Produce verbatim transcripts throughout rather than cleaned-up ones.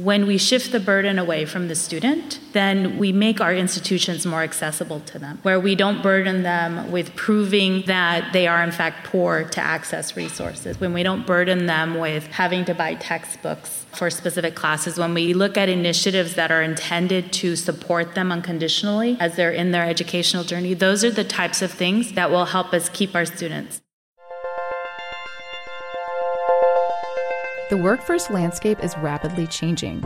When we shift the burden away from the student, then we make our institutions more accessible to them, where we don't burden them with proving that they are in fact poor to access resources, when we don't burden them with having to buy textbooks for specific classes, when we look at initiatives that are intended to support them unconditionally as they're in their educational journey. Those are the types of things that will help us keep our students. The workforce landscape is rapidly changing,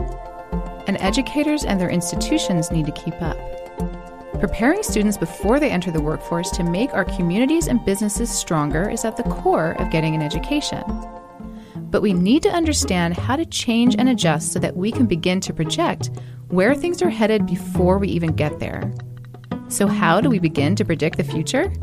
and educators and their institutions need to keep up. Preparing students before they enter the workforce to make our communities and businesses stronger is at the core of getting an education. But we need to understand how to change and adjust so that we can begin to project where things are headed before we even get there. So how do we begin to predict the future?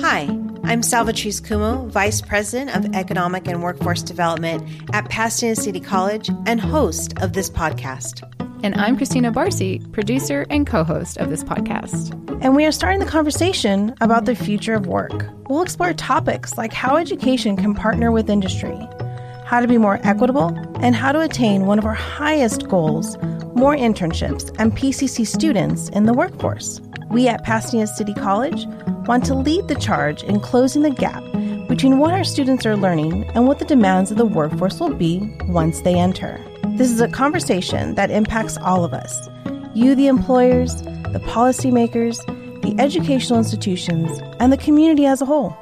Hi, I'm Salvatrice Cummo, Vice President of Economic and Workforce Development at Pasadena City College and host of this podcast. And I'm Christina Barsi, producer and co-host of this podcast. And we are starting the conversation about the future of work. We'll explore topics like how education can partner with industry, how to be more equitable, and how to attain one of our highest goals, more internships and P C C students in the workforce. We at Pasadena City College want to lead the charge in closing the gap between what our students are learning and what the demands of the workforce will be once they enter. This is a conversation that impacts all of us, you, the employers, the policymakers, the educational institutions, and the community as a whole.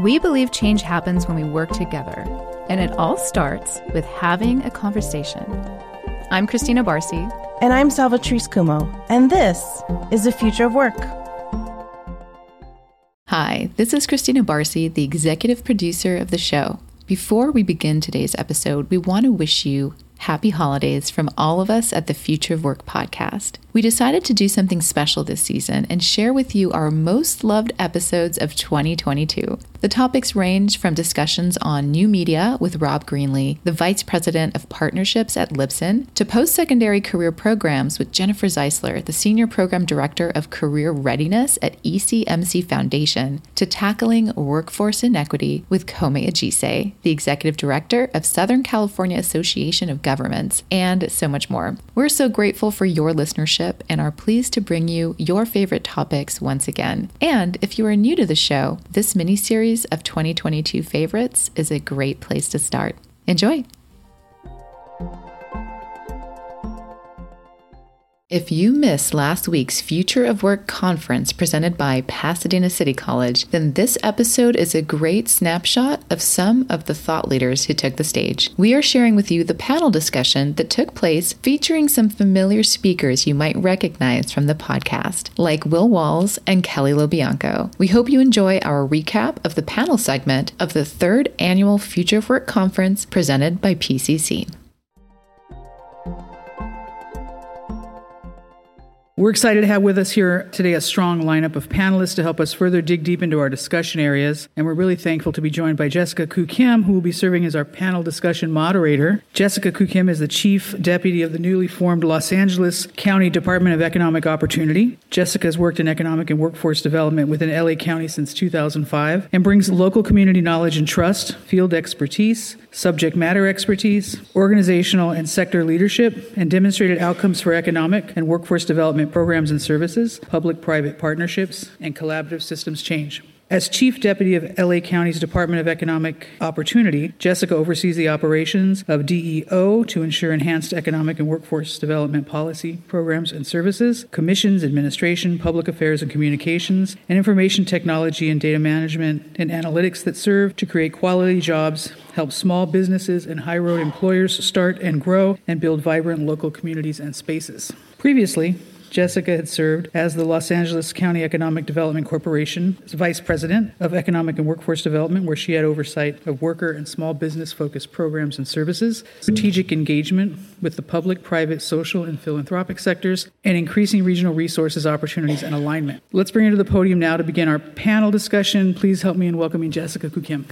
We believe change happens when we work together, and it all starts with having a conversation. I'm Christina Barsi. And I'm Salvatrice Cummo, and this is The Future of Work. Hi, this is Christina Barsi, the executive producer of the show. Before we begin today's episode, we want to wish you happy holidays from all of us at the Future of Work podcast. We decided to do something special this season and share with you our most loved episodes of twenty twenty-two. The topics range from discussions on new media with Rob Greenlee, the Vice President of Partnerships at Libsyn, to post-secondary career programs with Jennifer Zeisler, the Senior Program Director of Career Readiness at E C M C Foundation, to tackling workforce inequity with Komei Ajise, the Executive Director of Southern California Association of Governments, and so much more. We're so grateful for your listenership and are pleased to bring you your favorite topics once again. And if you are new to the show, this mini-series of twenty twenty-two favorites is a great place to start. Enjoy! If you missed last week's Future of Work conference presented by Pasadena City College, then this episode is a great snapshot of some of the thought leaders who took the stage. We are sharing with you the panel discussion that took place featuring some familiar speakers you might recognize from the podcast, like Will Walls and Kelly LoBianco. We hope you enjoy our recap of the panel segment of the third annual Future of Work conference presented by P C C. We're excited to have with us here today a strong lineup of panelists to help us further dig deep into our discussion areas. And we're really thankful to be joined by Jessica Ku Kim, who will be serving as our panel discussion moderator. Jessica Ku Kim is the Chief Deputy of the newly formed Los Angeles County Department of Economic Opportunity. Jessica has worked in economic and workforce development within L A County since two thousand five and brings local community knowledge and trust, field expertise, subject matter expertise, organizational and sector leadership, and demonstrated outcomes for economic and workforce development programs and services, public-private partnerships, and collaborative systems change. As Chief Deputy of L A County's Department of Economic Opportunity, Jessica oversees the operations of D E O to ensure enhanced economic and workforce development policy, programs, and services, commissions, administration, public affairs and communications, and information technology and data management and analytics that serve to create quality jobs, help small businesses and high-road employers start and grow, and build vibrant local communities and spaces. Previously, Jessica had served as the Los Angeles County Economic Development Corporation's Vice President of Economic and Workforce Development, where she had oversight of worker and small business-focused programs and services, strategic engagement with the public, private, social, and philanthropic sectors, and increasing regional resources, opportunities, and alignment. Let's bring her to the podium now to begin our panel discussion. Please help me in welcoming Jessica Ku Kim.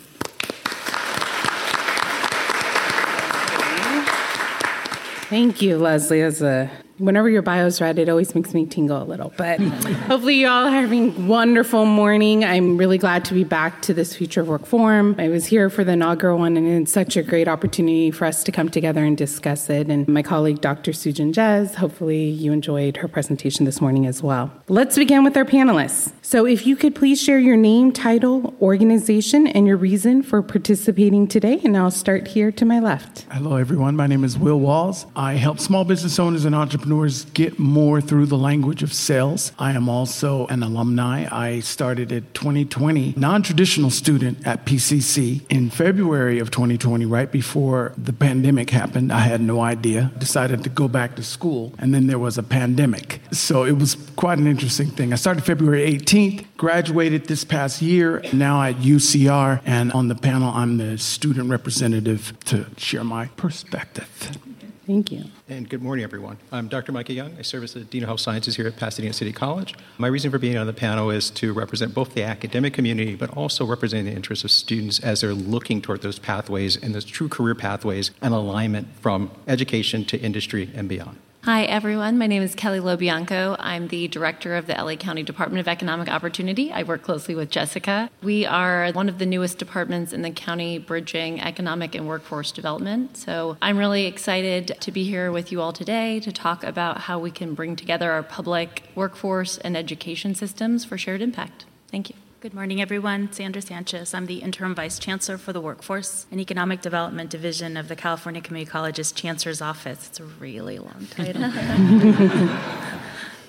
Thank you, Leslie. That's a whenever your bio's read, it always makes me tingle a little. But hopefully you all are having a wonderful morning. I'm really glad to be back to this Future of Work Forum. I was here for the inaugural one, and it's such a great opportunity for us to come together and discuss it. And my colleague, Doctor Sujin Jez, hopefully you enjoyed her presentation this morning as well. Let's begin with our panelists. So if you could please share your name, title, organization, and your reason for participating today. And I'll start here to my left. Hello, everyone. My name is Will Walls. I help small business owners and entrepreneurs get more through the language of sales. I am also an alumni. I started a twenty twenty non-traditional student at P C C in February of twenty twenty, right before the pandemic happened. I had no idea. Decided to go back to school, and then there was a pandemic. So it was quite an interesting thing. I started February eighteenth, graduated this past year, now at U C R, and on the panel, I'm the student representative to share my perspective. Thank you. And good morning, everyone. I'm Doctor Micah Young. I serve as the Dean of Health Sciences here at Pasadena City College. My reason for being on the panel is to represent both the academic community, but also representing the interests of students as they're looking toward those pathways and those true career pathways and alignment from education to industry and beyond. Hi, everyone. My name is Kelly LoBianco. I'm the director of the L A County Department of Economic Opportunity. I work closely with Jessica. We are one of the newest departments in the county bridging economic and workforce development. So I'm really excited to be here with you all today to talk about how we can bring together our public workforce and education systems for shared impact. Thank you. Good morning, everyone. Sandra Sanchez. I'm the Interim Vice Chancellor for the Workforce and Economic Development Division of the California Community Colleges Chancellor's Office. It's a really long title.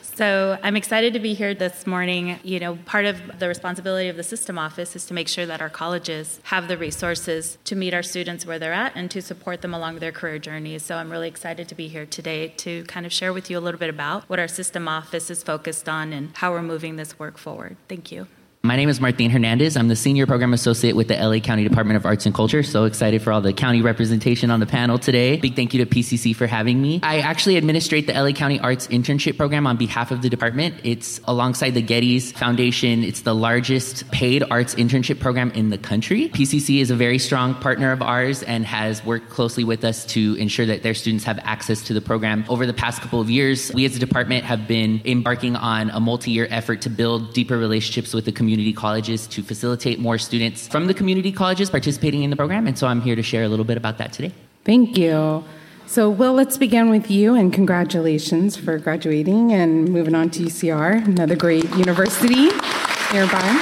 So I'm excited to be here this morning. You know, part of the responsibility of the system office is to make sure that our colleges have the resources to meet our students where they're at and to support them along their career journeys. So I'm really excited to be here today to kind of share with you a little bit about what our system office is focused on and how we're moving this work forward. Thank you. My name is Martine Hernandez. I'm the Senior Program Associate with the L A County Department of Arts and Culture. So excited for all the county representation on the panel today. Big thank you to P C C for having me. I actually administrate the L A County Arts Internship Program on behalf of the department. It's alongside the Getty's Foundation. It's the largest paid arts internship program in the country. P C C is a very strong partner of ours and has worked closely with us to ensure that their students have access to the program. Over the past couple of years, we as a department have been embarking on a multi-year effort to build deeper relationships with the community. community colleges to facilitate more students from the community colleges participating in the program. And so I'm here to share a little bit about that today. Thank you. So, Will, let's begin with you, and congratulations for graduating and moving on to U C R, another great university nearby.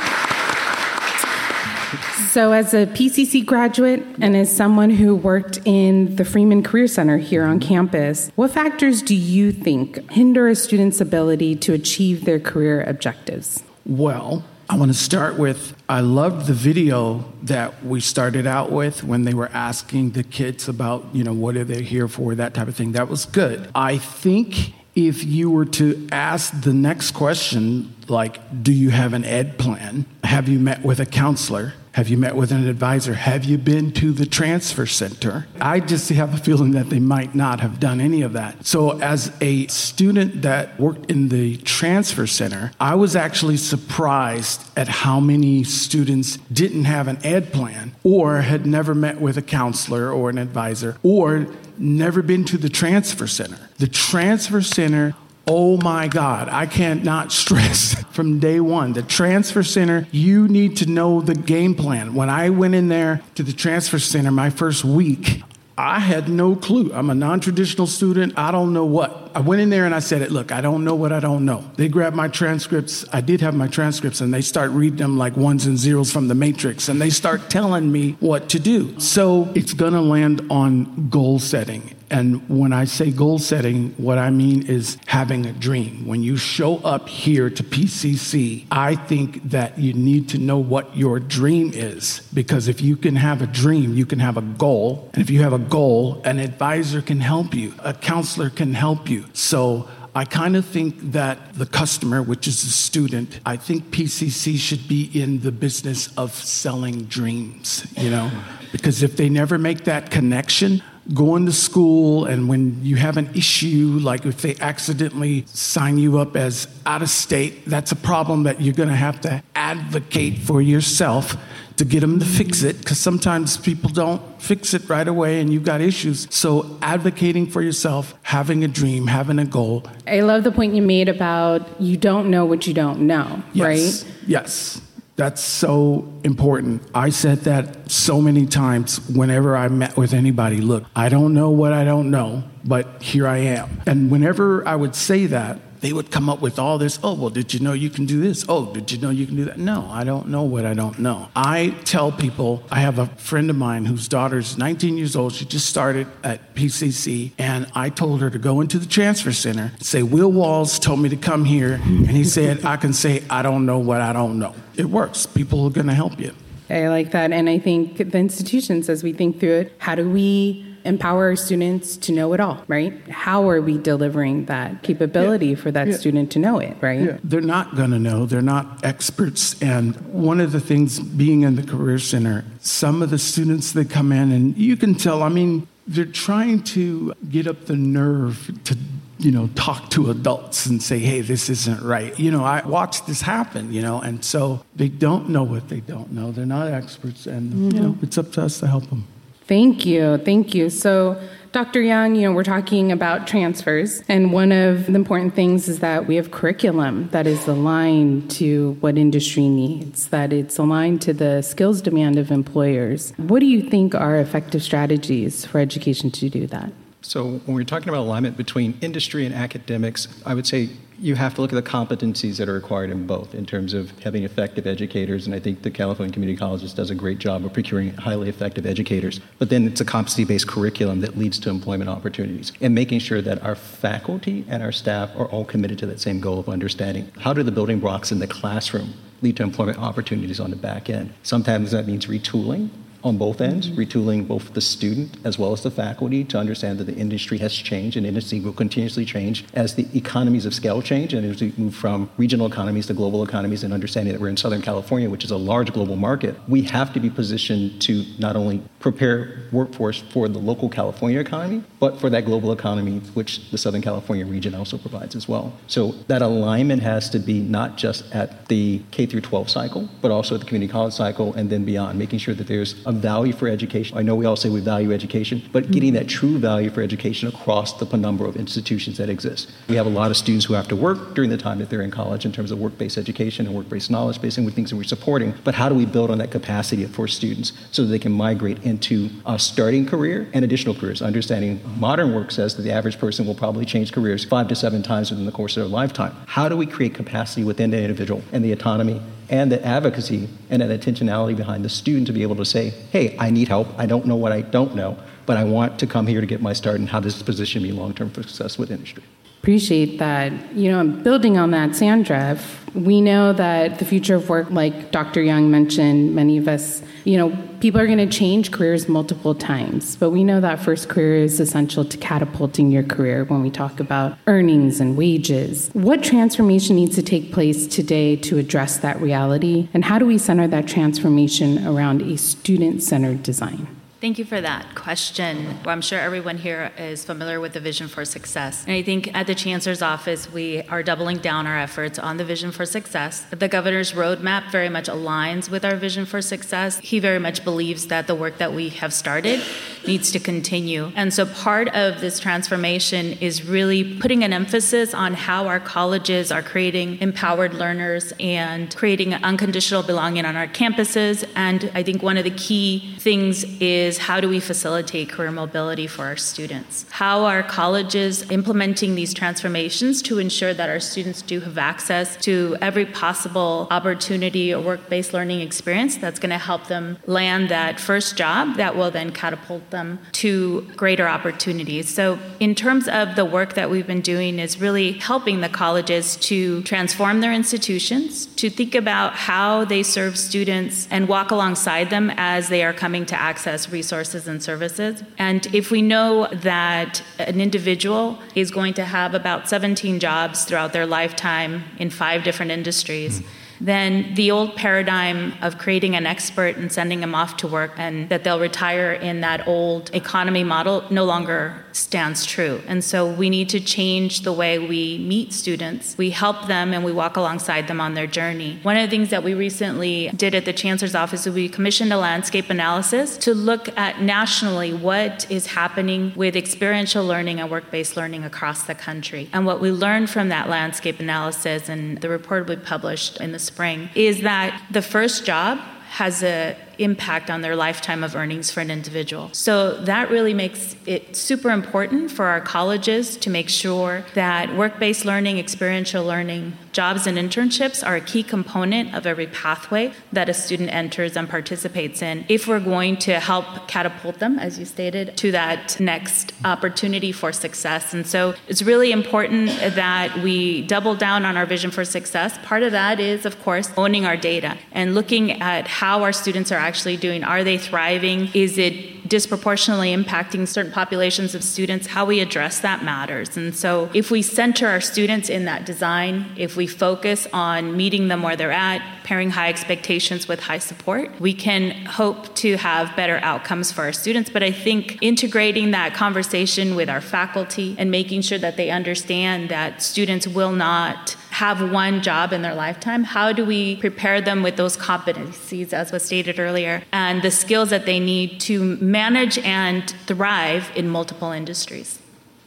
So as a P C C graduate and as someone who worked in the Freeman Career Center here on campus, what factors do you think hinder a student's ability to achieve their career objectives? Well, I want to start with, I loved the video that we started out with when they were asking the kids about, you know, what are they here for, that type of thing. That was good. I think if you were to ask the next question, like, do you have an ed plan? Have you met with a counselor? Have you met with an advisor? Have you been to the transfer center? I just have a feeling that they might not have done any of that. So as a student that worked in the transfer center, I was actually surprised at how many students didn't have an ed plan or had never met with a counselor or an advisor or never been to the transfer center. The transfer center, oh my God, I cannot stress from day one, the transfer center, you need to know the game plan. When I went in there to the transfer center my first week, I had no clue. I'm a non-traditional student. I don't know what. I went in there and I said, look, I don't know what I don't know. They grabbed my transcripts. I did have my transcripts, and they start reading them like ones and zeros from the matrix, and they start telling me what to do. So it's going to land on goal setting. And when I say goal setting, what I mean is having a dream. When you show up here to P C C, I think that you need to know what your dream is. Because if you can have a dream, you can have a goal. And if you have a goal, an advisor can help you. A counselor can help you. So I kind of think that the customer, which is the student, I think P C C should be in the business of selling dreams, you know? Because if they never make that connection, going to school, and when you have an issue, like if they accidentally sign you up as out of state, that's a problem that you're going to have to advocate for yourself to get them to fix it, because sometimes people don't fix it right away and you've got issues. So advocating for yourself, having a dream, having a goal. I love the point you made about you don't know what you don't know, yes, right? Yes. That's so important. I said that so many times whenever I met with anybody. Look, I don't know what I don't know, but here I am. And whenever I would say that, they would come up with all this, oh, well, did you know you can do this? Oh, did you know you can do that? No, I don't know what I don't know. I tell people, I have a friend of mine whose daughter's nineteen years old. She just started at P C C, and I told her to go into the transfer center, say, Will Walls told me to come here, and he said, I can say, I don't know what I don't know. It works. People are going to help you. I like that, and I think the institutions, as we think through it, how do we empower our students to know it all, right? How are we delivering that capability yeah. for that yeah. student to know it, right? Yeah. They're not going to know. They're not experts. And one of the things, being in the Career Center, some of the students that come in, and you can tell, I mean, they're trying to get up the nerve to, you know, talk to adults and say, hey, this isn't right. You know, I watched this happen, you know, and so they don't know what they don't know. They're not experts, and, mm-hmm. you know, it's up to us to help them. Thank you. Thank you. So, Doctor Young, you know, we're talking about transfers. And one of the important things is that we have curriculum that is aligned to what industry needs, that it's aligned to the skills demand of employers. What do you think are effective strategies for education to do that? So when we're talking about alignment between industry and academics, I would say you have to look at the competencies that are required in both in terms of having effective educators, and I think the California Community Colleges does a great job of procuring highly effective educators. But then it's a competency-based curriculum that leads to employment opportunities, and making sure that our faculty and our staff are all committed to that same goal of understanding how do the building blocks in the classroom lead to employment opportunities on the back end. Sometimes that means retooling on both ends, retooling both the student as well as the faculty to understand that the industry has changed and industry will continuously change as the economies of scale change and as we move from regional economies to global economies, and understanding that we're in Southern California, which is a large global market. We have to be positioned to not only prepare workforce for the local California economy, but for that global economy, which the Southern California region also provides as well. So that alignment has to be not just at the K through twelve cycle, but also at the community college cycle and then beyond, making sure that there's a value for education. I know we all say we value education, but getting that true value for education across the penumbra of institutions that exist. We have a lot of students who have to work during the time that they're in college in terms of work-based education and work-based knowledge base and things that we're supporting, but how do we build on that capacity for students so that they can migrate into a starting career and additional careers? Understanding modern work says that the average person will probably change careers five to seven times within the course of their lifetime. How do we create capacity within the individual and the autonomy and the advocacy and an intentionality behind the student to be able to say, hey, I need help, I don't know what I don't know, but I want to come here to get my start, and how does this position me long-term for success with industry? Appreciate that. You know, building on that, Sandra, we know that the future of work, like Doctor Young mentioned, many of us, you know, people are going to change careers multiple times, but we know that first career is essential to catapulting your career when we talk about earnings and wages. What transformation needs to take place today to address that reality, and how do we center that transformation around a student-centered design? Thank you for that question. Well, I'm sure everyone here is familiar with the Vision for Success. And I think at the Chancellor's Office, we are doubling down our efforts on the Vision for Success. The Governor's roadmap very much aligns with our Vision for Success. He very much believes that the work that we have started needs to continue. And so part of this transformation is really putting an emphasis on how our colleges are creating empowered learners and creating unconditional belonging on our campuses. And I think one of the key things is is how do we facilitate career mobility for our students? How are colleges implementing these transformations to ensure that our students do have access to every possible opportunity or work-based learning experience that's going to help them land that first job that will then catapult them to greater opportunities? So in terms of the work that we've been doing is really helping the colleges to transform their institutions, to think about how they serve students and walk alongside them as they are coming to access resources and services. And if we know that an individual is going to have about seventeen jobs throughout their lifetime in five different industries, then the old paradigm of creating an expert and sending them off to work and that they'll retire in that old economy model no longer stands true. And so we need to change the way we meet students. We help them and we walk alongside them on their journey. One of the things that we recently did at the Chancellor's Office is we commissioned a landscape analysis to look at nationally what is happening with experiential learning and work-based learning across the country. And what we learned from that landscape analysis and the report we published in the spring is that the first job has an impact on their lifetime of earnings for an individual. So that really makes it super important for our colleges to make sure that work-based learning, experiential learning, jobs and internships are a key component of every pathway that a student enters and participates in if we're going to help catapult them, as you stated, to that next opportunity for success. And so it's really important that we double down on our vision for success. Part of that is, of course, owning our data and looking at how our students are actually doing. Are they thriving? Is it disproportionately impacting certain populations of students? How we address that matters. And so if we center our students in that design, if we focus on meeting them where they're at, pairing high expectations with high support, we can hope to have better outcomes for our students. But I think integrating that conversation with our faculty and making sure that they understand that students will not have one job in their lifetime. How do we prepare them with those competencies, as was stated earlier, and the skills that they need to manage and thrive in multiple industries?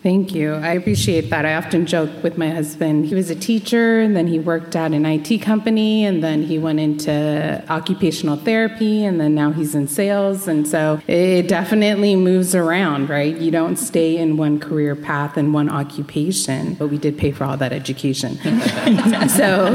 Thank you. I appreciate that. I often joke with my husband. He was a teacher, and then he worked at an I T company, and then he went into occupational therapy, and then now he's in sales. And so it definitely moves around, right? You don't stay in one career path and one occupation, but we did pay for all that education. So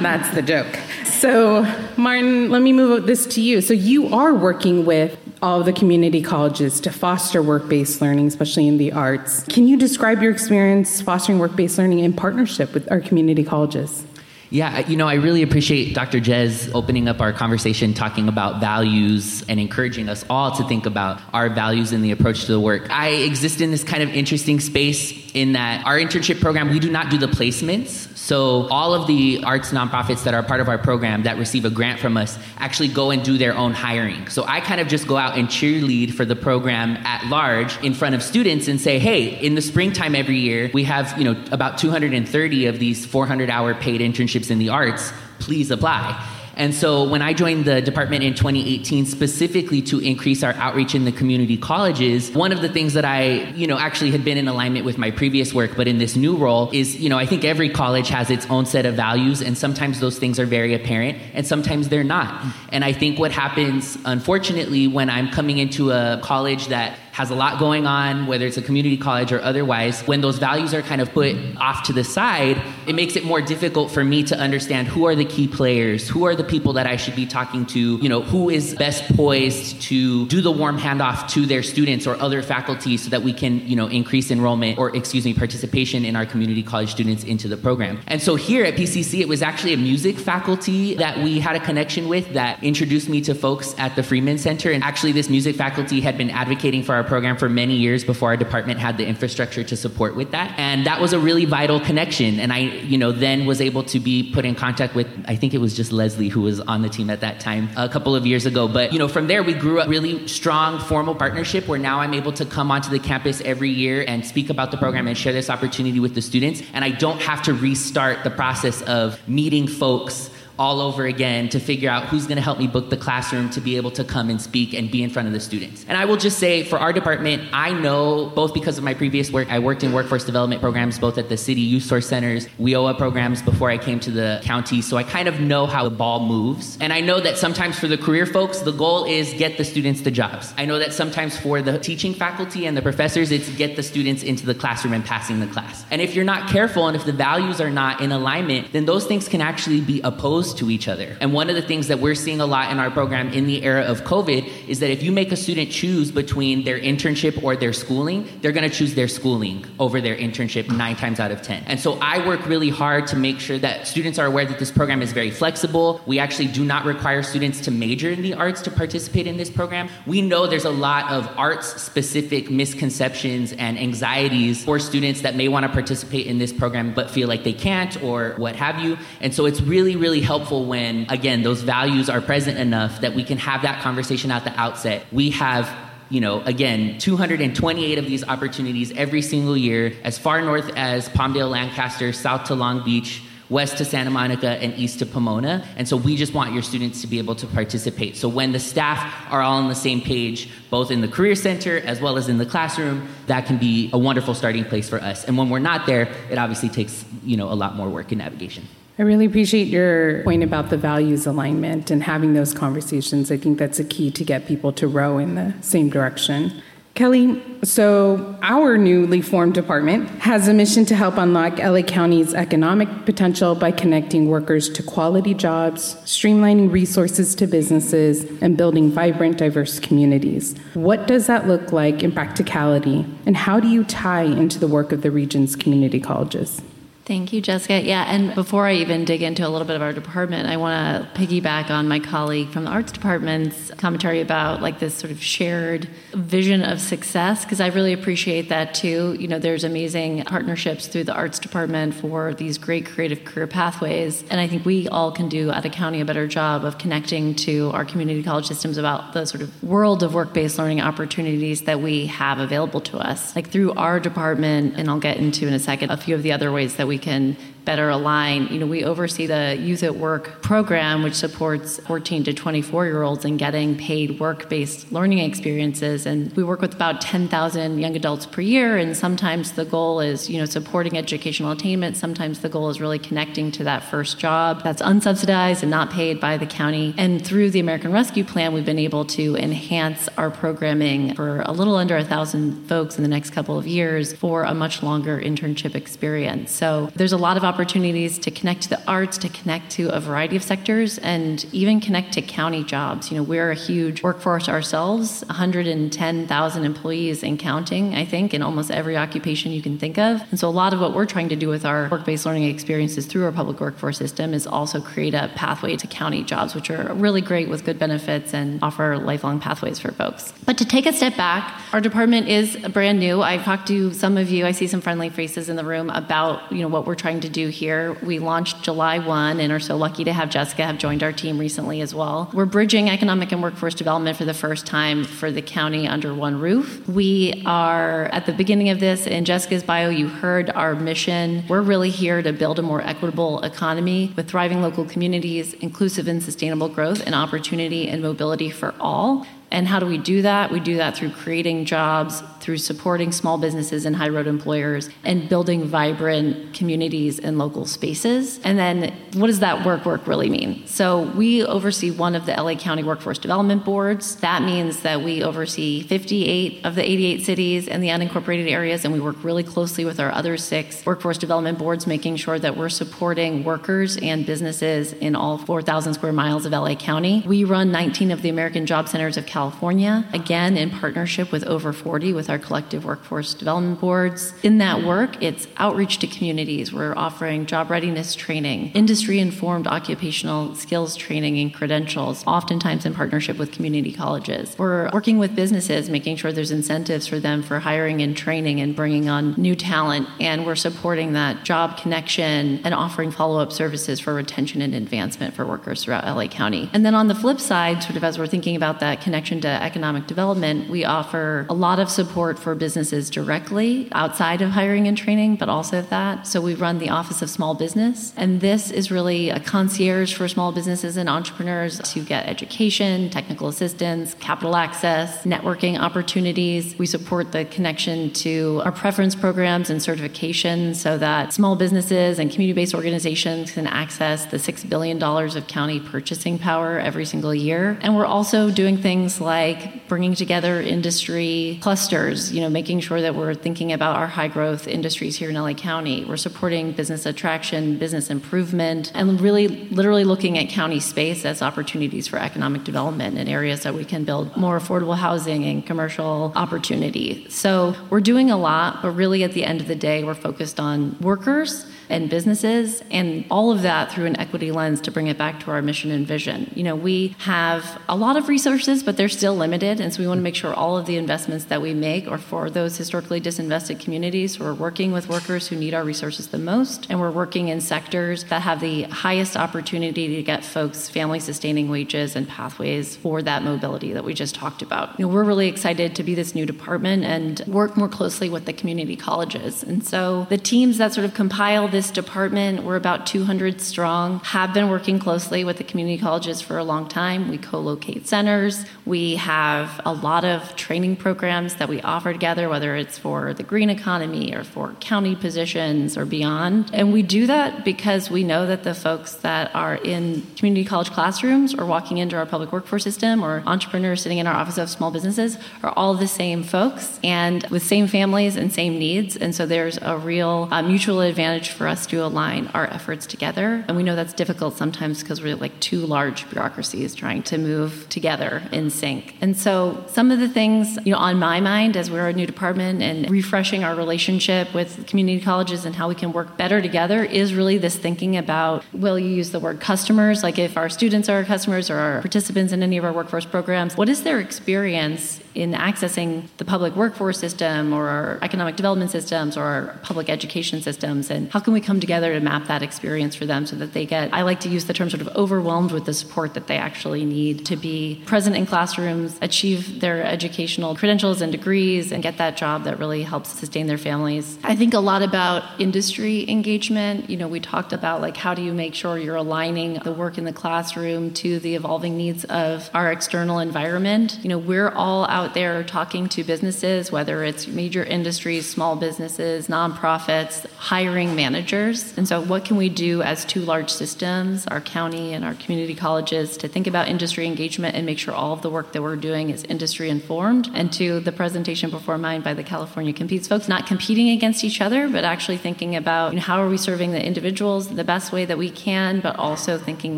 that's the joke. So Martin, let me move this to you. So you are working with all of the community colleges to foster work-based learning, especially in the arts. Can you describe your experience fostering work-based learning in partnership with our community colleges? Yeah, you know, I really appreciate Doctor Jez opening up our conversation, talking about values and encouraging us all to think about our values and the approach to the work. I exist in this kind of interesting space in that our internship program, we do not do the placements. So all of the arts nonprofits that are part of our program that receive a grant from us actually go and do their own hiring. So I kind of just go out and cheerlead for the program at large in front of students and say, hey, in the springtime every year, we have, you know, about two hundred thirty of these four hundred hour paid internships in the arts, please apply. And so when I joined the department in twenty eighteen, specifically to increase our outreach in the community colleges, one of the things that I, you know, actually had been in alignment with my previous work, but in this new role is, you know, I think every college has its own set of values, and sometimes those things are very apparent and sometimes they're not. And I think what happens, unfortunately, when I'm coming into a college that has a lot going on, whether it's a community college or otherwise, when those values are kind of put off to the side, it makes it more difficult for me to understand who are the key players, who are the people that I should be talking to, you know, who is best poised to do the warm handoff to their students or other faculty so that we can, you know, increase enrollment or, excuse me, participation in our community college students into the program. And so here at P C C, it was actually a music faculty that we had a connection with that introduced me to folks at the Freeman Center. And actually this music faculty had been advocating for our program for many years before our department had the infrastructure to support with that. And that was a really vital connection. And I, you know, then was able to be put in contact with, I think it was just Leslie who was on the team at that time a couple of years ago. But, you know, from there, we grew up really strong formal partnership where now I'm able to come onto the campus every year and speak about the program and share this opportunity with the students. And I don't have to restart the process of meeting folks all over again to figure out who's going to help me book the classroom to be able to come and speak and be in front of the students. And I will just say for our department, I know both because of my previous work, I worked in workforce development programs, both at the city youth source centers, W I O A programs before I came to the county. So I kind of know how the ball moves. And I know that sometimes for the career folks, the goal is get the students the jobs. I know that sometimes for the teaching faculty and the professors, it's get the students into the classroom and passing the class. And if you're not careful and if the values are not in alignment, then those things can actually be opposed to each other. And one of the things that we're seeing a lot in our program in the era of COVID is that if you make a student choose between their internship or their schooling, they're going to choose their schooling over their internship nine times out of ten. And so I work really hard to make sure that students are aware that this program is very flexible. We actually do not require students to major in the arts to participate in this program. We know there's a lot of arts-specific misconceptions and anxieties for students that may want to participate in this program but feel like they can't or what have you. And so it's really, really helpful helpful when, again, those values are present enough that we can have that conversation at the outset. We have, you know, again, two hundred twenty-eight of these opportunities every single year, as far north as Palmdale, Lancaster, south to Long Beach, west to Santa Monica, and east to Pomona. And so we just want your students to be able to participate. So when the staff are all on the same page, both in the career center as well as in the classroom, that can be a wonderful starting place for us. And when we're not there, it obviously takes, you know, a lot more work and navigation. I really appreciate your point about the values alignment and having those conversations. I think that's a key to get people to row in the same direction. Kelly, so our newly formed department has a mission to help unlock L A County's economic potential by connecting workers to quality jobs, streamlining resources to businesses, and building vibrant, diverse communities. What does that look like in practicality, and how do you tie into the work of the region's community colleges? Thank you, Jessica. Yeah, and before I even dig into a little bit of our department, I want to piggyback on my colleague from the arts department's commentary about like this sort of shared vision of success, because I really appreciate that too. You know, there's amazing partnerships through the arts department for these great creative career pathways, and I think we all can do at the county a better job of connecting to our community college systems about the sort of world of work-based learning opportunities that we have available to us. Like through our department, and I'll get into in a second, a few of the other ways that we We can better align. You know, we oversee the Youth at Work program, which supports fourteen to twenty-four-year-olds in getting paid work-based learning experiences. And we work with about ten thousand young adults per year. And sometimes the goal is, you know, supporting educational attainment. Sometimes the goal is really connecting to that first job that's unsubsidized and not paid by the county. And through the American Rescue Plan, we've been able to enhance our programming for a little under one thousand folks in the next couple of years for a much longer internship experience. So there's a lot of opportunities opportunities to connect to the arts, to connect to a variety of sectors, and even connect to county jobs. You know, we're a huge workforce ourselves, one hundred ten thousand employees and counting, I think, in almost every occupation you can think of. And so a lot of what we're trying to do with our work-based learning experiences through our public workforce system is also create a pathway to county jobs, which are really great with good benefits and offer lifelong pathways for folks. But to take a step back, our department is brand new. I've talked to some of you, I see some friendly faces in the room about, you know, what we're trying to do here. We launched July first and are so lucky to have Jessica have joined our team recently as well. We're bridging economic and workforce development for the first time for the county under one roof. We are at the beginning of this. In Jessica's bio, you heard our mission. We're really here to build a more equitable economy with thriving local communities, inclusive and sustainable growth, and opportunity and mobility for all. And how do we do that? We do that through creating jobs, through supporting small businesses and high road employers, and building vibrant communities and local spaces. And then what does that work work really mean? So we oversee one of the L A County Workforce Development Boards. That means that we oversee fifty-eight of the eighty-eight cities and the unincorporated areas, and we work really closely with our other six workforce development boards, making sure that we're supporting workers and businesses in all four thousand square miles of L A County. We run nineteen of the American Job Centers of California. California, again, in partnership with over forty with our collective workforce development boards. In that work, it's outreach to communities. We're offering job readiness training, industry-informed occupational skills training and credentials, oftentimes in partnership with community colleges. We're working with businesses, making sure there's incentives for them for hiring and training and bringing on new talent, and we're supporting that job connection and offering follow-up services for retention and advancement for workers throughout L A County. And then on the flip side, sort of as we're thinking about that connection to economic development, we offer a lot of support for businesses directly outside of hiring and training, but also that. So we run the Office of Small Business, and this is really a concierge for small businesses and entrepreneurs to get education, technical assistance, capital access, networking opportunities. We support the connection to our preference programs and certifications so that small businesses and community-based organizations can access the six billion dollars of county purchasing power every single year. And we're also doing things like like bringing together industry clusters, you know, making sure that we're thinking about our high growth industries here in L A County. We're supporting business attraction, business improvement, and really literally looking at county space as opportunities for economic development in areas that we can build more affordable housing and commercial opportunity. So we're doing a lot, but really at the end of the day, we're focused on workers and businesses, and all of that through an equity lens to bring it back to our mission and vision. You know, we have a lot of resources, but there's they're still limited, and so we want to make sure all of the investments that we make are for those historically disinvested communities. We're working with workers who need our resources the most, and we're working in sectors that have the highest opportunity to get folks family-sustaining wages and pathways for that mobility that we just talked about. You know, we're really excited to be this new department and work more closely with the community colleges. And so the teams that sort of compile this department, we're about two hundred strong, have been working closely with the community colleges for a long time. We co-locate centers. We have a lot of training programs that we offer together, whether it's for the green economy or for county positions or beyond. And we do that because we know that the folks that are in community college classrooms or walking into our public workforce system or entrepreneurs sitting in our Office of Small Businesses are all the same folks and with same families and same needs. And so there's a real uh, mutual advantage for us to align our efforts together. And we know that's difficult sometimes because we're like two large bureaucracies trying to move together in sync. And so some of the things, you know, on my mind as we're a new department and refreshing our relationship with community colleges and how we can work better together is really this thinking about, will you use the word customers? Like if our students are our customers or our participants in any of our workforce programs, what is their experience in accessing the public workforce system or our economic development systems or our public education systems? And how can we come together to map that experience for them so that they get, I like to use the term sort of overwhelmed with the support that they actually need to be present in classrooms, achieve their educational credentials and degrees, and get that job that really helps sustain their families. I think a lot about industry engagement. You know, we talked about like, how do you make sure you're aligning the work in the classroom to the evolving needs of our external environment? You know, we're all out there talking to businesses, whether it's major industries, small businesses, nonprofits, hiring managers. And so what can we do as two large systems, our county and our community colleges, to think about industry engagement and make sure all of the work that we're doing is industry informed? And to the presentation before mine by the California Competes folks, not competing against each other, but actually thinking about, you know, how are we serving the individuals the best way that we can, but also thinking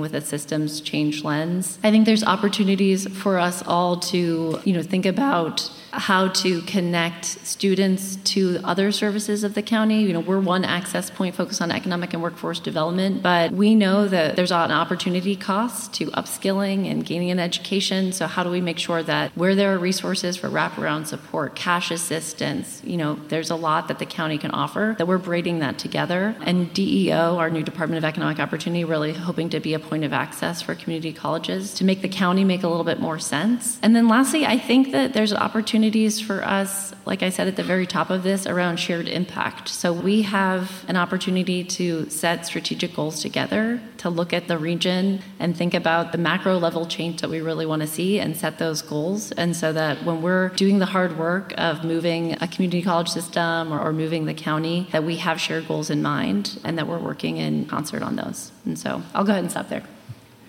with a systems change lens. I think there's opportunities for us all to, you know, think about about how to connect students to other services of the county. You know, we're one access point focused on economic and workforce development, but we know that there's an opportunity cost to upskilling and gaining an education. So how do we make sure that where there are resources for wraparound support, cash assistance, you know, there's a lot that the county can offer, that we're braiding that together. And D E O, our new Department of Economic Opportunity, really hoping to be a point of access for community colleges to make the county make a little bit more sense. And then lastly, I think that there's an opportunity for us, like I said at the very top of this, around shared impact. So we have an opportunity to set strategic goals together, to look at the region and think about the macro level change that we really want to see and set those goals. And so that when we're doing the hard work of moving a community college system or, or moving the county, that we have shared goals in mind and that we're working in concert on those. And so I'll go ahead and stop there.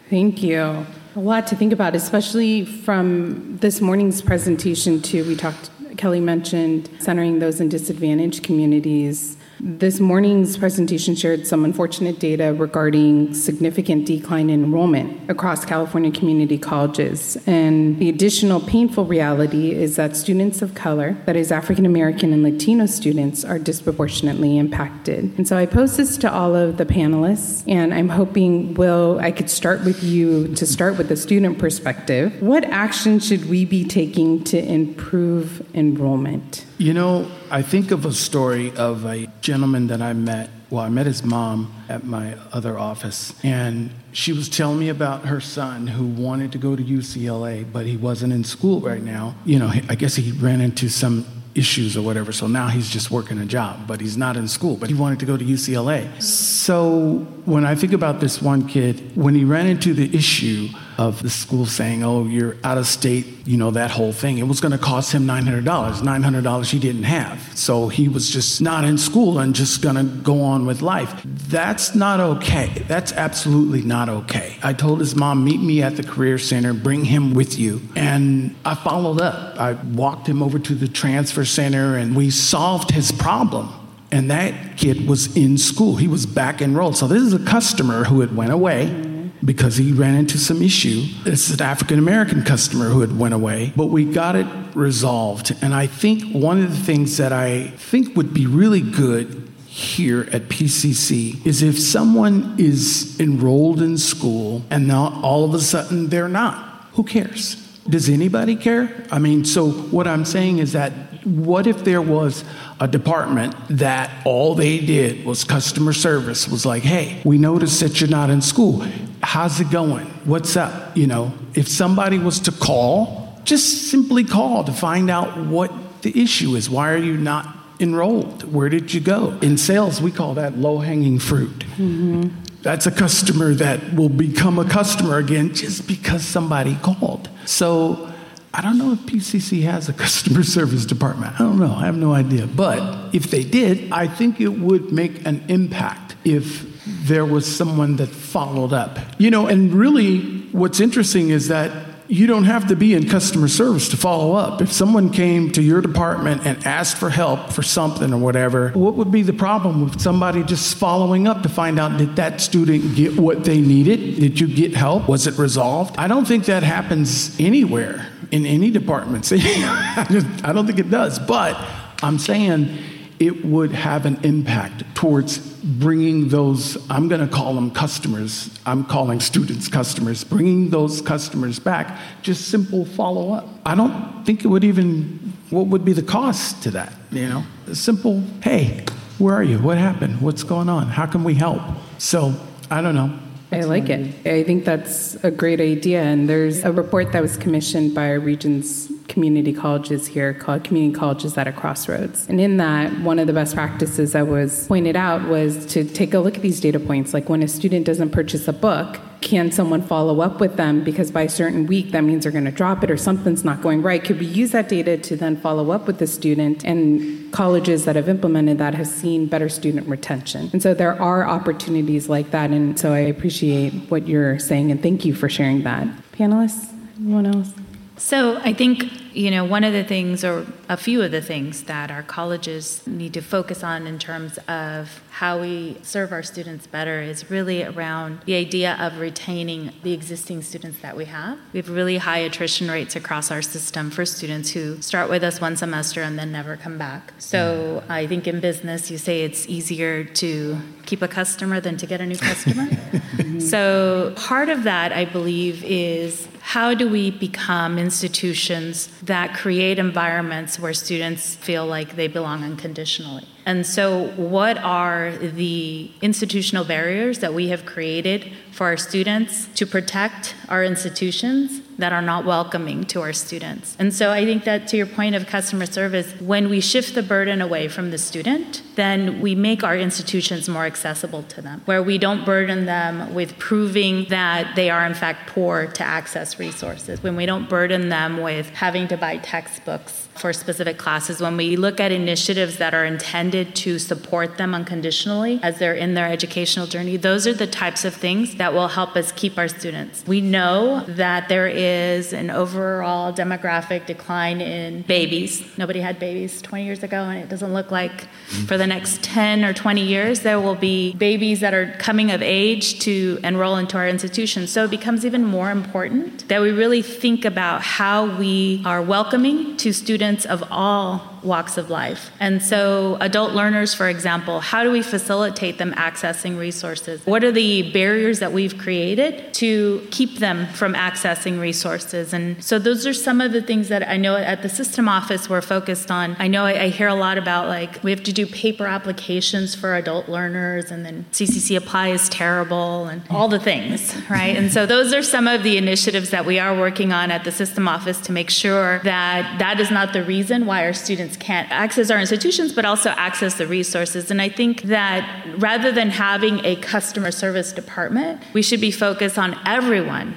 Thank you. A lot to think about, especially from this morning's presentation too. We talked, Kelly mentioned centering those in disadvantaged communities. This morning's presentation shared some unfortunate data regarding significant decline in enrollment across California community colleges. And the additional painful reality is that students of color, that is African American and Latino students, are disproportionately impacted. And so I pose this to all of the panelists, and I'm hoping, Will, I could start with you to start with the student perspective. What action should we be taking to improve enrollment? You know, I think of a story of a gentleman that I met. Well, I met his mom at my other office, and she was telling me about her son who wanted to go to U C L A, but he wasn't in school right now. You know, I guess he ran into some issues or whatever, so now he's just working a job, but he's not in school, but he wanted to go to U C L A. So when I think about this one kid, when he ran into the issue of the school saying, oh, you're out of state, you know, that whole thing, it was going to cost him nine hundred dollars, nine hundred dollars he didn't have. So he was just not in school and just going to go on with life. That's not okay. That's absolutely not okay. I told his mom, meet me at the Career Center, bring him with you. And I followed up. I walked him over to the transfer center and we solved his problem. And that kid was in school. He was back enrolled. So this is a customer who had went away because he ran into some issue. It's an African-American customer who had went away, but we got it resolved. And I think one of the things that I think would be really good here at P C C is if someone is enrolled in school and now all of a sudden they're not, who cares? does anybody care? I mean, so what I'm saying is that what if there was a department that all they did was customer service, was like, hey, we noticed that you're not in school. How's it going? What's up? You know, if somebody was to call, just simply call to find out what the issue is. Why are you not enrolled? Where did you go? In sales, we call that low-hanging fruit. Mm-hmm. That's a customer that will become a customer again just because somebody called. So I don't know if P C C has a customer service department. I don't know. I have no idea. But if they did, I think it would make an impact if there was someone that followed up. You know, and really what's interesting is that you don't have to be in customer service to follow up. If someone came to your department and asked for help for something or whatever, what would be the problem with somebody just following up to find out, did that student get what they needed? Did you get help? Was it resolved? I don't think that happens anywhere in any department. I don't think it does. But I'm saying it would have an impact towards bringing those, I'm going to call them customers, I'm calling students customers, bringing those customers back, just simple follow-up. I don't think it would even, what would be the cost to that, you know? A simple, hey, where are you? What happened? What's going on? How can we help? So, I don't know. I like it. I think that's a great idea. And there's a report that was commissioned by our region's community colleges here called Community Colleges at a Crossroads. And in that, one of the best practices that was pointed out was to take a look at these data points. Like when a student doesn't purchase a book, can someone follow up with them? Because by a certain week, that means they're going to drop it or something's not going right. Could we use that data to then follow up with the student? And colleges that have implemented that have seen better student retention. And so there are opportunities like that. And so I appreciate what you're saying. And thank you for sharing that. Panelists, anyone else? So I think, you know, one of the things or a few of the things that our colleges need to focus on in terms of how we serve our students better is really around the idea of retaining the existing students that we have. We have really high attrition rates across our system for students who start with us one semester and then never come back. So I think in business, you say it's easier to keep a customer than to get a new customer. So part of that, I believe, is how do we become institutions that create environments where students feel like they belong unconditionally? And so what are the institutional barriers that we have created for our students to protect our institutions that are not welcoming to our students? And so I think that to your point of customer service, when we shift the burden away from the student, then we make our institutions more accessible to them, where we don't burden them with proving that they are in fact poor to access resources, when we don't burden them with having to buy textbooks for specific classes, when we look at initiatives that are intended to support them unconditionally as they're in their educational journey. Those are the types of things that will help us keep our students. We know that there is is an overall demographic decline in babies. Nobody had babies twenty years ago, and it doesn't look like for the next ten or twenty years there will be babies that are coming of age to enroll into our institutions. So it becomes even more important that we really think about how we are welcoming to students of all walks of life. And so adult learners, for example, how do we facilitate them accessing resources? What are the barriers that we've created to keep them from accessing resources? And so those are some of the things that I know at the system office we're focused on. I know I, I hear a lot about, like, we have to do paper applications for adult learners, and then C C C Apply is terrible, and all the things, right? And so those are some of the initiatives that we are working on at the system office to make sure that that is not the reason why our students can't access our institutions, but also access the resources. And I think that rather than having a customer service department, we should be focused on everyone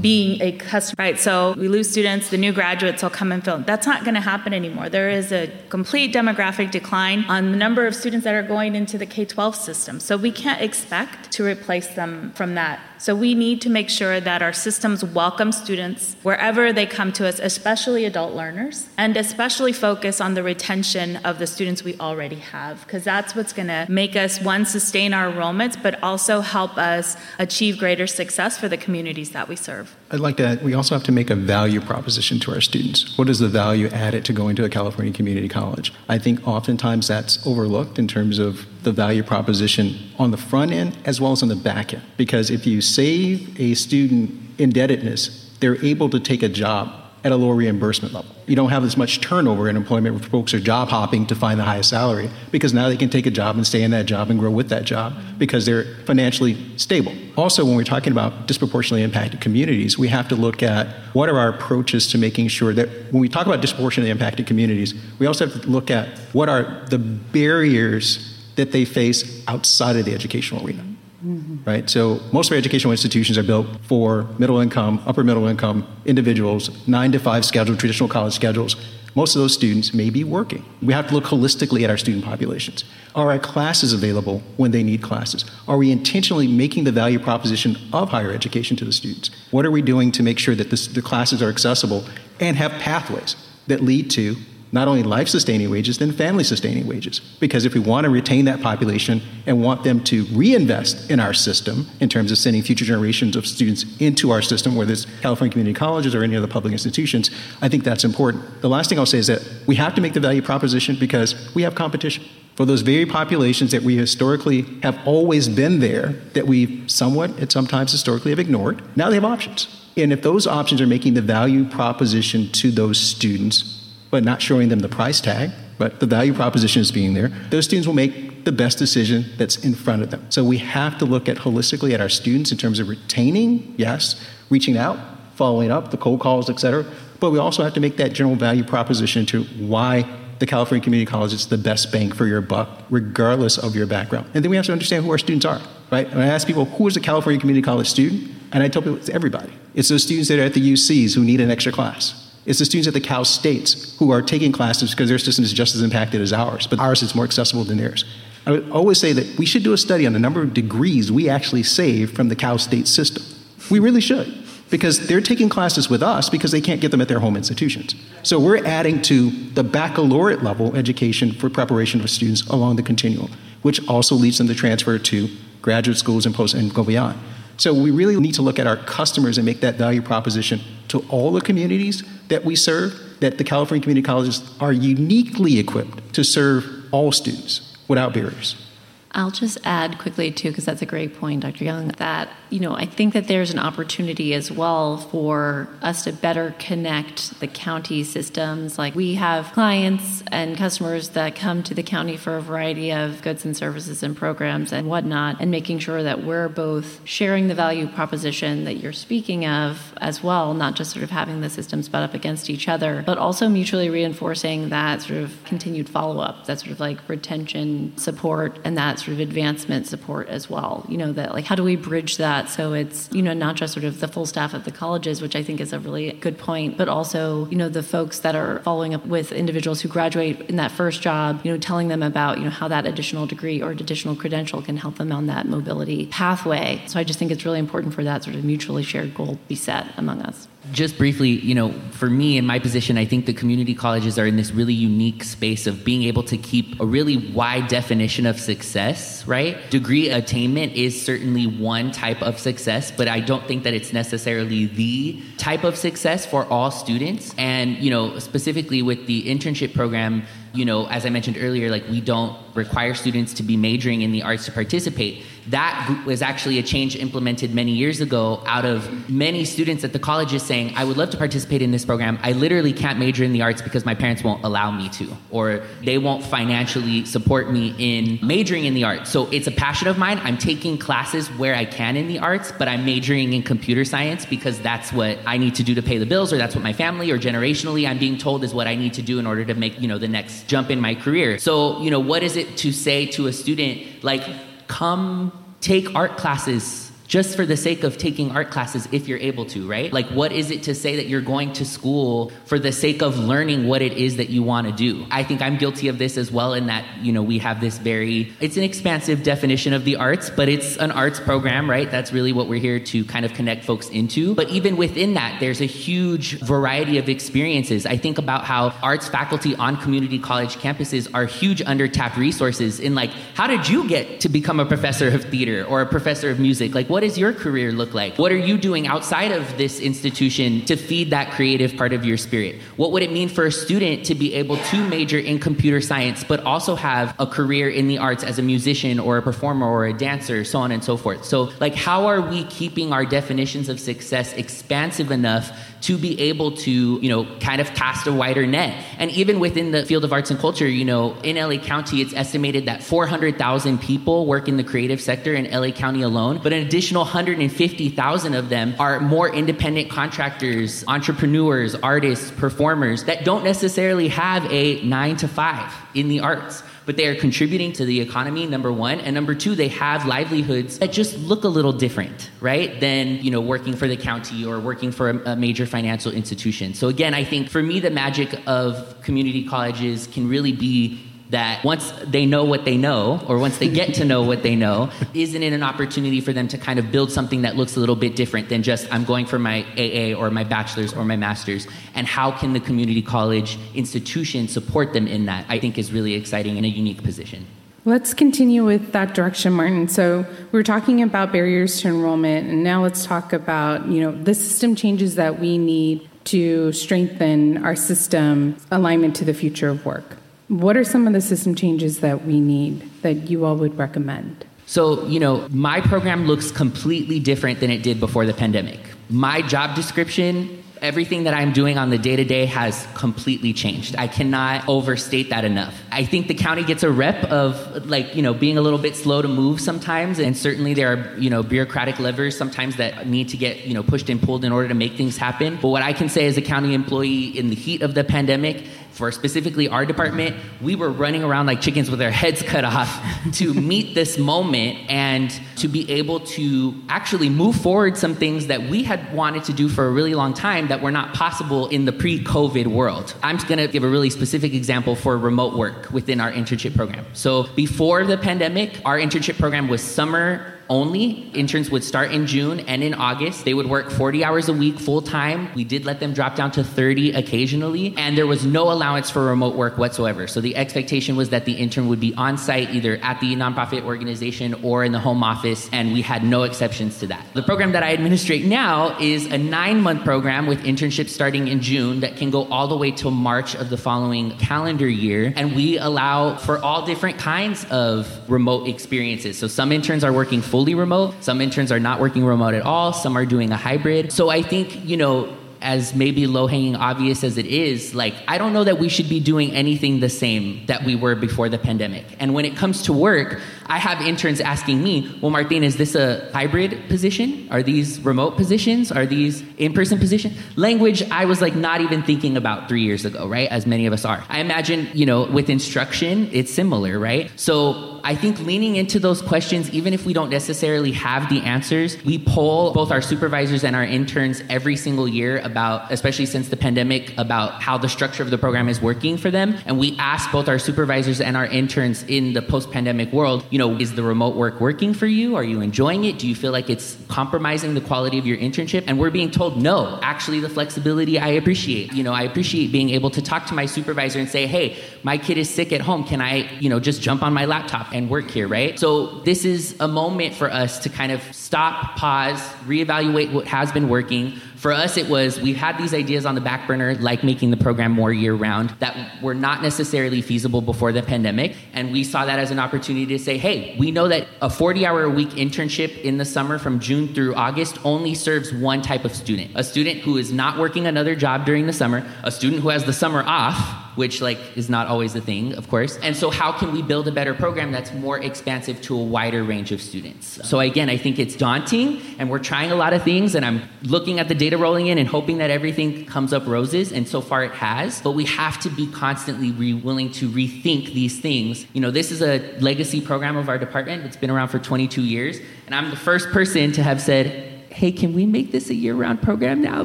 being a customer, right? So we lose students, the new graduates will come and fill. That's not going to happen anymore. There is a complete demographic decline on the number of students that are going into the K twelve system. So we can't expect to replace them from that. So we need to make sure that our systems welcome students wherever they come to us, especially adult learners, and especially focus on the retention of the students we already have, because that's what's going to make us, one, sustain our enrollments, but also help us achieve greater success for the communities that we serve. I'd like to add, we also have to make a value proposition to our students. What is the value added to going to a California community college? I think oftentimes that's overlooked in terms of the value proposition on the front end as well as on the back end. Because if you save a student indebtedness they're able to take a job at a lower reimbursement level. You don't have as much turnover in employment where folks are job hopping to find the highest salary, because now they can take a job and stay in that job and grow with that job because they're financially stable. Also, when we're talking about disproportionately impacted communities, we have to look at what are our approaches to making sure that when we talk about disproportionately impacted communities, we also have to look at what are the barriers that they face outside of the educational arena. Mm-hmm. Right? So most of our educational institutions are built for middle income, upper middle income individuals, nine to five schedule, traditional college schedules. Most of those students may be working. We have to look holistically at our student populations. Are our classes available when they need classes? Are we intentionally making the value proposition of higher education to the students? What are we doing to make sure that this, the classes are accessible and have pathways that lead to not only life-sustaining wages, then family-sustaining wages? Because if we want to retain that population and want them to reinvest in our system in terms of sending future generations of students into our system, whether it's California Community Colleges or any other public institutions, I think that's important. The last thing I'll say is that we have to make the value proposition because we have competition for those very populations that we historically have always been there, that we somewhat and sometimes historically have ignored. Now they have options. And if those options are making the value proposition to those students, but not showing them the price tag, but the value proposition is being there, those students will make the best decision that's in front of them. So we have to look at holistically at our students in terms of retaining, yes, reaching out, following up, the cold calls, et cetera, but we also have to make that general value proposition to why the California Community College is the best bang for your buck, regardless of your background. And then we have to understand who our students are, right? When I ask people, who is a California Community College student? And I tell people, it's everybody. It's those students that are at the U Cs who need an extra class. It's the students at the Cal States who are taking classes because their system is just as impacted as ours, but ours is more accessible than theirs. I would always say that we should do a study on the number of degrees we actually save from the Cal State system. We really should, because they're taking classes with us because they can't get them at their home institutions. So we're adding to the baccalaureate level education for preparation for students along the continuum, which also leads them to transfer to graduate schools and post and go beyond. So we really need to look at our customers and make that value proposition to all the communities that we serve, that the California Community Colleges are uniquely equipped to serve all students without barriers. I'll just add quickly, too, because that's a great point, Doctor Young, that, you know, I think that there's an opportunity as well for us to better connect the county systems. Like, we have clients and customers that come to the county for a variety of goods and services and programs and whatnot, and making sure that we're both sharing the value proposition that you're speaking of as well, not just sort of having the systems butt up against each other, but also mutually reinforcing that sort of continued follow-up, that sort of like retention support and that sort of advancement support as well. You know, that like, how do we bridge that so it's, you know, not just sort of the full staff of the colleges, which I think is a really good point, but also, you know, the folks that are following up with individuals who graduate in that first job, you know, telling them about, you know, how that additional degree or additional credential can help them on that mobility pathway. So I just think it's really important for that sort of mutually shared goal to be set among us. Just briefly, you know, for me in my position, I think the community colleges are in this really unique space of being able to keep a really wide definition of success, right? Degree attainment is certainly one type of success, but I don't think that it's necessarily the type of success for all students. And, you know, specifically with the internship program, you know, as I mentioned earlier, like, we don't require students to be majoring in the arts to participate. That was actually a change implemented many years ago out of many students at the colleges saying, I would love to participate in this program. I literally can't major in the arts because my parents won't allow me to, or they won't financially support me in majoring in the arts. So it's a passion of mine. I'm taking classes where I can in the arts, but I'm majoring in computer science because that's what I need to do to pay the bills, or that's what my family, or generationally I'm being told is what I need to do in order to make, you know, the next jump in my career. So, you know, what is it to say to a student, like, come take art classes just for the sake of taking art classes if you're able to, right? Like, what is it to say that you're going to school for the sake of learning what it is that you want to do? I think I'm guilty of this as well in that, you know, we have this very, it's an expansive definition of the arts, but it's an arts program, right? That's really what we're here to kind of connect folks into. But even within that, there's a huge variety of experiences. I think about how arts faculty on community college campuses are huge undertapped resources in, like, how did you get to become a professor of theater or a professor of music? Like, what What does your career look like? What are you doing outside of this institution to feed that creative part of your spirit? What would it mean for a student to be able to major in computer science, but also have a career in the arts as a musician or a performer or a dancer, so on and so forth? So like, how are we keeping our definitions of success expansive enough to be able to, you know, kind of cast a wider net? And even within the field of arts and culture, you know, in L A County, it's estimated that four hundred thousand people work in the creative sector in L A County alone, but an additional one hundred fifty thousand of them are more independent contractors, entrepreneurs, artists, performers that don't necessarily have a nine to five in the arts. But they are contributing to the economy, number one. And number two, they have livelihoods that just look a little different, right, than, you know, working for the county or working for a, a major financial institution. So again, I think for me, the magic of community colleges can really be that once they know what they know, or once they get to know what they know, isn't it an opportunity for them to kind of build something that looks a little bit different than just, I'm going for my A A or my bachelor's or my master's? And how can the community college institution support them in that? I think is really exciting and a unique position. Let's continue with that direction, Martin. So we were talking about barriers to enrollment, and now let's talk about, you know, the system changes that we need to strengthen our system alignment to the future of work. What are some of the system changes that we need that you all would recommend? So, you know, my program looks completely different than it did before the pandemic. My job description, everything that I'm doing on the day-to-day has completely changed. I cannot overstate that enough. I think the county gets a rep of, like, you know, being a little bit slow to move sometimes. And certainly there are, you know, bureaucratic levers sometimes that need to get, you know, pushed and pulled in order to make things happen. But what I can say as a county employee in the heat of the pandemic, for specifically our department, we were running around like chickens with our heads cut off to meet this moment and to be able to actually move forward some things that we had wanted to do for a really long time that were not possible in the pre-COVID world. I'm just gonna give a really specific example for remote work within our internship program. So before the pandemic, our internship program was summer only. Interns would start in June and in August. They would work forty hours a week full time. We did let them drop down to thirty occasionally, and there was no allowance for remote work whatsoever. So the expectation was that the intern would be on site either at the nonprofit organization or in the home office, and we had no exceptions to that. The program that I administrate now is a nine-month program with internships starting in June that can go all the way till March of the following calendar year, and we allow for all different kinds of remote experiences. So some interns are working full fully remote. Some interns are not working remote at all. Some are doing a hybrid. So I think, you know, as maybe low-hanging obvious as it is, like, I don't know that we should be doing anything the same that we were before the pandemic. And when it comes to work, I have interns asking me, well, Martine, is this a hybrid position? Are these remote positions? Are these in-person positions? Language I was, like, not even thinking about three years ago, right? As many of us are. I imagine, you know, with instruction, it's similar, right? So I think leaning into those questions, even if we don't necessarily have the answers, we poll both our supervisors and our interns every single year about, especially since the pandemic, about how the structure of the program is working for them. And we ask both our supervisors and our interns in the post-pandemic world, you know, is the remote work working for you? Are you enjoying it? Do you feel like it's compromising the quality of your internship? And we're being told, no, actually the flexibility I appreciate. You know, I appreciate being able to talk to my supervisor and say, hey, my kid is sick at home. Can I, you know, just jump on my laptop and work here, right? So this is a moment for us to kind of stop, pause, reevaluate what has been working. For us, it was, we had these ideas on the back burner, like making the program more year-round, that were not necessarily feasible before the pandemic. And we saw that as an opportunity to say, hey, we know that a forty-hour-a-week internship in the summer from June through August only serves one type of student, a student who is not working another job during the summer, a student who has the summer off, which, like, is not always the thing, of course. And so how can we build a better program that's more expansive to a wider range of students? So again, I think it's daunting, and we're trying a lot of things, and I'm looking at the data rolling in and hoping that everything comes up roses, and so far it has. But we have to be constantly re- willing to rethink these things. You know, this is a legacy program of our department. It's been around for twenty-two years, and I'm the first person to have said, hey, can we make this a year-round program now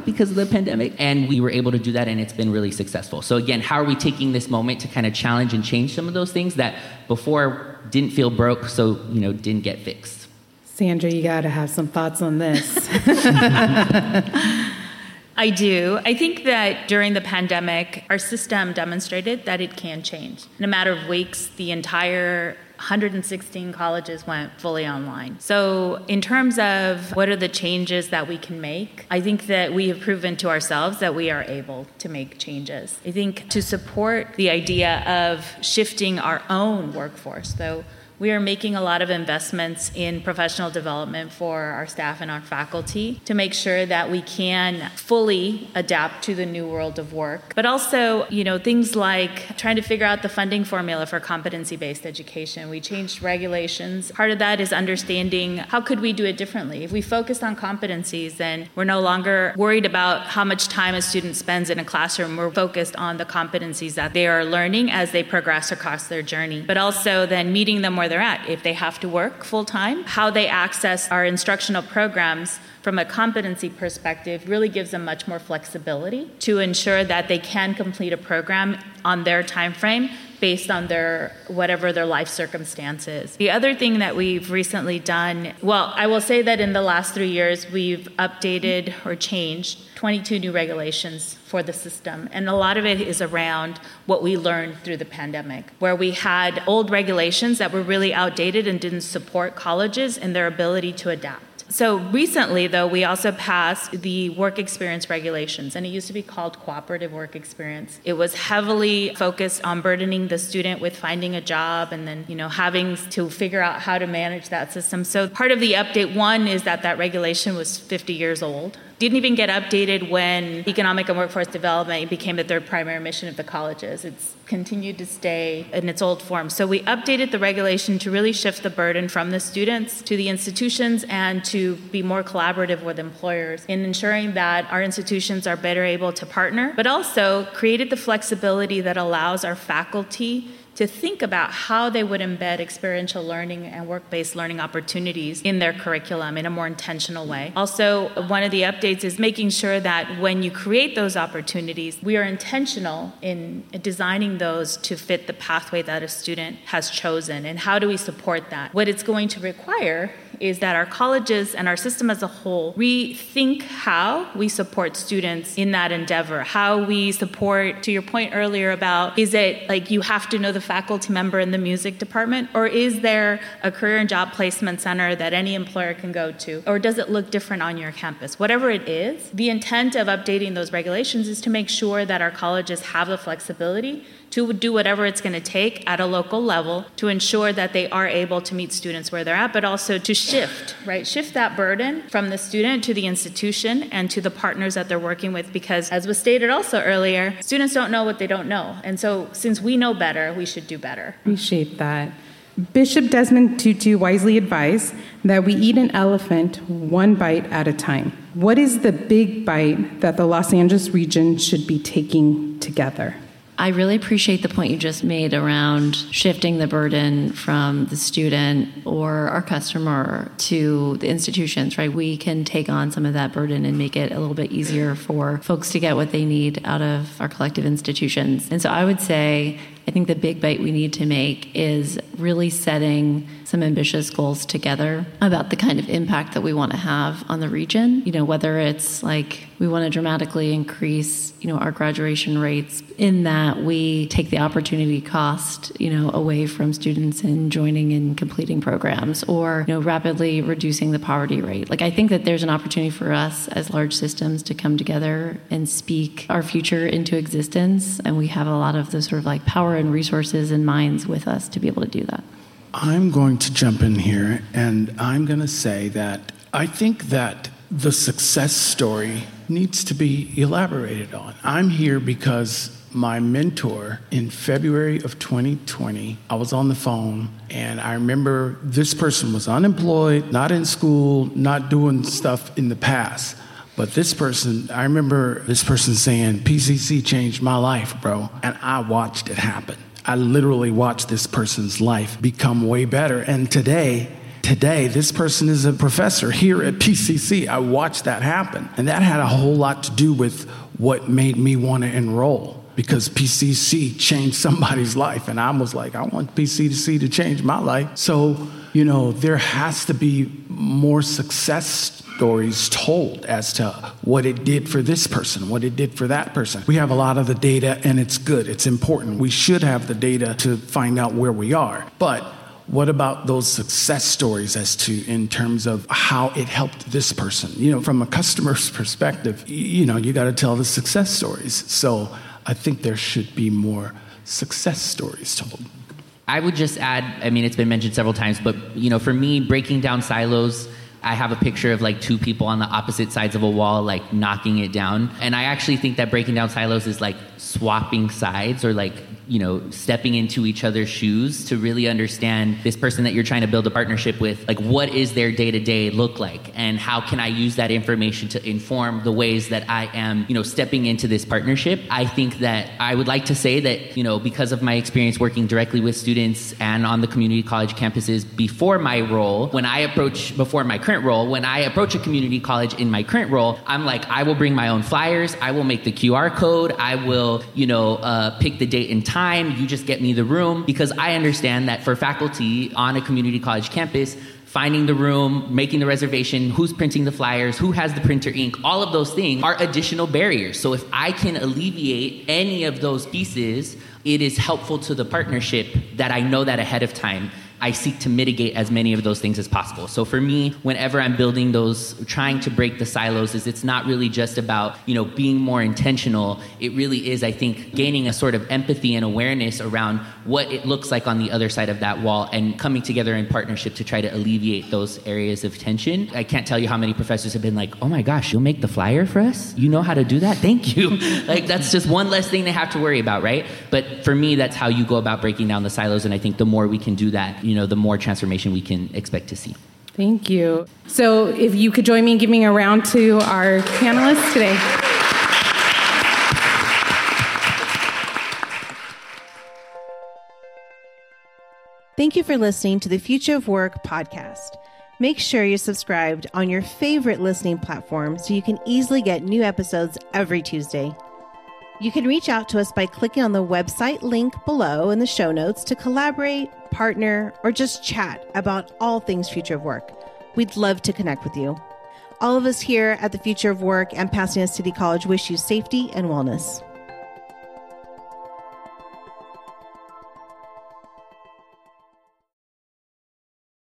because of the pandemic? And we were able to do that, and it's been really successful. So again, how are we taking this moment to kind of challenge and change some of those things that before didn't feel broke, so, you know, didn't get fixed? Sandra, you got to have some thoughts on this. I do. I think that during the pandemic, our system demonstrated that it can change. In a matter of weeks, the entire one hundred sixteen colleges went fully online. So in terms of what are the changes that we can make, I think that we have proven to ourselves that we are able to make changes. I think to support the idea of shifting our own workforce, though, we are making a lot of investments in professional development for our staff and our faculty to make sure that we can fully adapt to the new world of work. But also, you know, things like trying to figure out the funding formula for competency-based education. We changed regulations. Part of that is understanding how could we do it differently. If we focused on competencies, then we're no longer worried about how much time a student spends in a classroom. We're focused on the competencies that they are learning as they progress across their journey. But also then meeting them where they're at. If they have to work full-time, how they access our instructional programs from a competency perspective really gives them much more flexibility to ensure that they can complete a program on their time frame based on their whatever their life circumstance is. The other thing that we've recently done, well, I will say that in the last three years, we've updated or changed twenty-two new regulations for the system. And a lot of it is around what we learned through the pandemic, where we had old regulations that were really outdated and didn't support colleges in their ability to adapt. So recently, though, we also passed the work experience regulations, and it used to be called cooperative work experience. It was heavily focused on burdening the student with finding a job and then, you know, having to figure out how to manage that system. So part of the update, one, is that that regulation was fifty years old. Didn't even get updated when economic and workforce development became the third primary mission of the colleges. It's continued to stay in its old form. So we updated the regulation to really shift the burden from the students to the institutions and to be more collaborative with employers in ensuring that our institutions are better able to partner, but also created the flexibility that allows our faculty to think about how they would embed experiential learning and work-based learning opportunities in their curriculum in a more intentional way. Also, one of the updates is making sure that when you create those opportunities, we are intentional in designing those to fit the pathway that a student has chosen. And how do we support that? What it's going to require is that our colleges and our system as a whole rethink how we support students in that endeavor, how we support, to your point earlier about, is it like you have to know the faculty member in the music department, or is there a career and job placement center that any employer can go to, or does it look different on your campus? Whatever it is, the intent of updating those regulations is to make sure that our colleges have the flexibility to do whatever it's going to take at a local level to ensure that they are able to meet students where they're at, but also to shift, right? Shift that burden from the student to the institution and to the partners that they're working with, because as was stated also earlier, students don't know what they don't know. And so since we know better, we should do better. Appreciate that. Bishop Desmond Tutu wisely advised that we eat an elephant one bite at a time. What is the big bite that the Los Angeles region should be taking together? I really appreciate the point you just made around shifting the burden from the student or our customer to the institutions, right? We can take on some of that burden and make it a little bit easier for folks to get what they need out of our collective institutions. And so I would say, I think the big bite we need to make is really setting some ambitious goals together about the kind of impact that we want to have on the region. You know, whether it's like we want to dramatically increase, you know, our graduation rates in that we take the opportunity cost, you know, away from students in joining and completing programs, or, you know, rapidly reducing the poverty rate. Like, I think that there's an opportunity for us as large systems to come together and speak our future into existence. And we have a lot of the sort of like power and resources and minds with us to be able to do that. I'm going to jump in here, and I'm going to say that I think that the success story needs to be elaborated on. I'm here because my mentor in February of twenty twenty, I was on the phone, and I remember this person was unemployed, not in school, not doing stuff in the past. But this person, I remember this person saying, P C C changed my life, bro. And I watched it happen. I literally watched this person's life become way better. And today, today, this person is a professor here at P C C. I watched that happen. And that had a whole lot to do with what made me want to enroll, because P C C changed somebody's life. And I was like, I want P C C to change my life. So, you know, there has to be more success stories told as to what it did for this person, what it did for that person. We have a lot of the data, and it's good. It's important. We should have the data to find out where we are. But what about those success stories as to, in terms of how it helped this person? You know, from a customer's perspective, you know, you got to tell the success stories. So I think there should be more success stories told. I would just add, I mean, it's been mentioned several times, but, you know, for me, breaking down silos, I have a picture of like two people on the opposite sides of a wall, like knocking it down. And I actually think that breaking down silos is like swapping sides, or like, you know, stepping into each other's shoes to really understand this person that you're trying to build a partnership with. Like, what is their day-to-day look like? And how can I use that information to inform the ways that I am, you know, stepping into this partnership? I think that I would like to say that, you know, because of my experience working directly with students and on the community college campuses before my role, when I approach, before my current role, when I approach a community college in my current role, I'm like, I will bring my own flyers. I will make the Q R code. I will, you know, uh, pick the date and time. Time, you just get me the room, because I understand that for faculty on a community college campus, finding the room, making the reservation, who's printing the flyers, who has the printer ink, all of those things are additional barriers. So if I can alleviate any of those pieces, it is helpful to the partnership that I know that ahead of time. I seek to mitigate as many of those things as possible. So for me, whenever I'm building those, trying to break the silos, is it's not really just about, you know, being more intentional. It really is, I think, gaining a sort of empathy and awareness around what it looks like on the other side of that wall, and coming together in partnership to try to alleviate those areas of tension. I can't tell you how many professors have been like, oh my gosh, you'll make the flyer for us? You know how to do that? Thank you. Like, that's just one less thing they have to worry about, right? But for me, that's how you go about breaking down the silos. And I think the more we can do that, you know, the more transformation we can expect to see. Thank you. So if you could join me in giving a round to our panelists today. Thank you for listening to the Future of Work podcast. Make sure you're subscribed on your favorite listening platform so you can easily get new episodes every Tuesday. You can reach out to us by clicking on the website link below in the show notes to collaborate, partner, or just chat about all things Future of Work. We'd love to connect with you. All of us here at the Future of Work and Pasadena City College wish you safety and wellness.